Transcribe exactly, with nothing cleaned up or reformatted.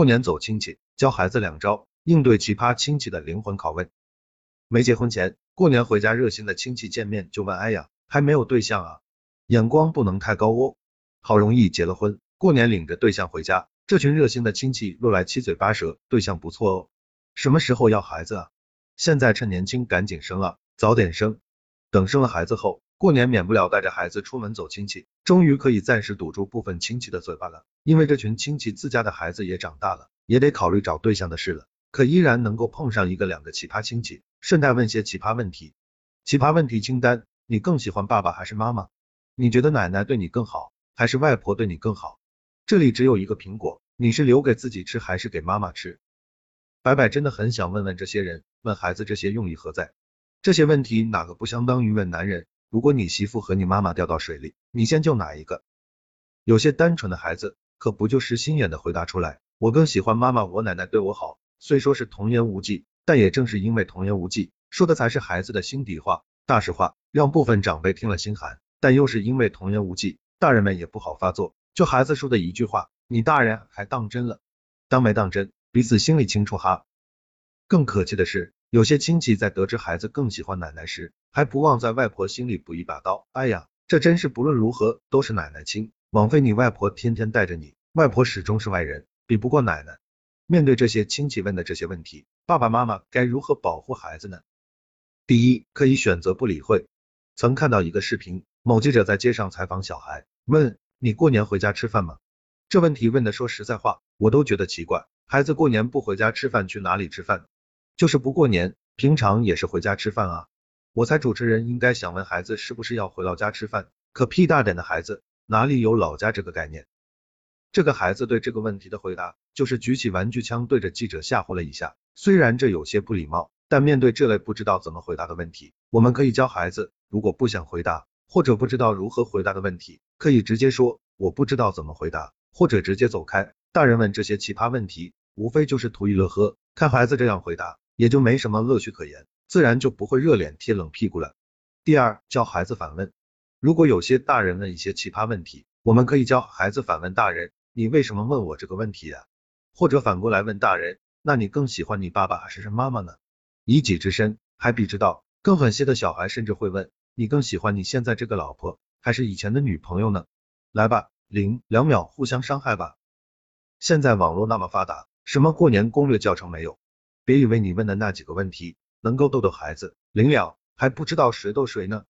过年走亲戚，教孩子两招应对奇葩亲戚的灵魂拷问。没结婚前，过年回家热心的亲戚见面就问，哎呀，还没有对象啊？眼光不能太高哦。好容易结了婚，过年领着对象回家，这群热心的亲戚又来七嘴八舌，对象不错哦，什么时候要孩子啊？现在趁年轻赶紧生啊，早点生。等生了孩子后，过年免不了带着孩子出门走亲戚，终于可以暂时堵住部分亲戚的嘴巴了，因为这群亲戚自家的孩子也长大了，也得考虑找对象的事了，可依然能够碰上一个两个奇葩亲戚，顺带问些奇葩问题。奇葩问题清单：你更喜欢爸爸还是妈妈？你觉得奶奶对你更好，还是外婆对你更好？这里只有一个苹果，你是留给自己吃还是给妈妈吃？白白真的很想问问这些人，问孩子这些用意何在？这些问题哪个不相当于问男人，如果你媳妇和你妈妈掉到水里，你先救哪一个？有些单纯的孩子可不就是心眼的回答出来，我更喜欢妈妈，我奶奶对我好。虽说是童言无忌，但也正是因为童言无忌，说的才是孩子的心底话、大实话，让部分长辈听了心寒。但又是因为童言无忌，大人们也不好发作，就孩子说的一句话，你大人还当真了？当没当真，彼此心里清楚哈。更可气的是，有些亲戚在得知孩子更喜欢奶奶时，还不忘在外婆心里补一把刀，哎呀，这真是不论如何都是奶奶亲，枉费你外婆天天带着你，外婆始终是外人，比不过奶奶。面对这些亲戚问的这些问题，爸爸妈妈该如何保护孩子呢？第一，可以选择不理会。曾看到一个视频，某记者在街上采访小孩，问，你过年回家吃饭吗？这问题问的说实在话，我都觉得奇怪，孩子过年不回家吃饭去哪里吃饭？就是不过年，平常也是回家吃饭啊。我猜主持人应该想问孩子是不是要回老家吃饭，可屁大点的孩子哪里有老家这个概念？这个孩子对这个问题的回答就是举起玩具枪对着记者吓唬了一下，虽然这有些不礼貌，但面对这类不知道怎么回答的问题，我们可以教孩子，如果不想回答或者不知道如何回答的问题，可以直接说我不知道怎么回答，或者直接走开。大人问这些奇葩问题无非就是图一乐呵，看孩子这样回答也就没什么乐趣可言，自然就不会热脸贴冷屁股了。第二，教孩子反问。如果有些大人问一些奇葩问题，我们可以教孩子反问大人，你为什么问我这个问题啊？或者反过来问大人，那你更喜欢你爸爸还是妈妈呢？以己之身，还彼之道。更狠些的小孩甚至会问，你更喜欢你现在这个老婆还是以前的女朋友呢？来吧，零两秒互相伤害吧。现在网络那么发达，什么过年攻略教程没有？别以为你问的那几个问题能够逗逗孩子，临了还不知道谁逗谁呢。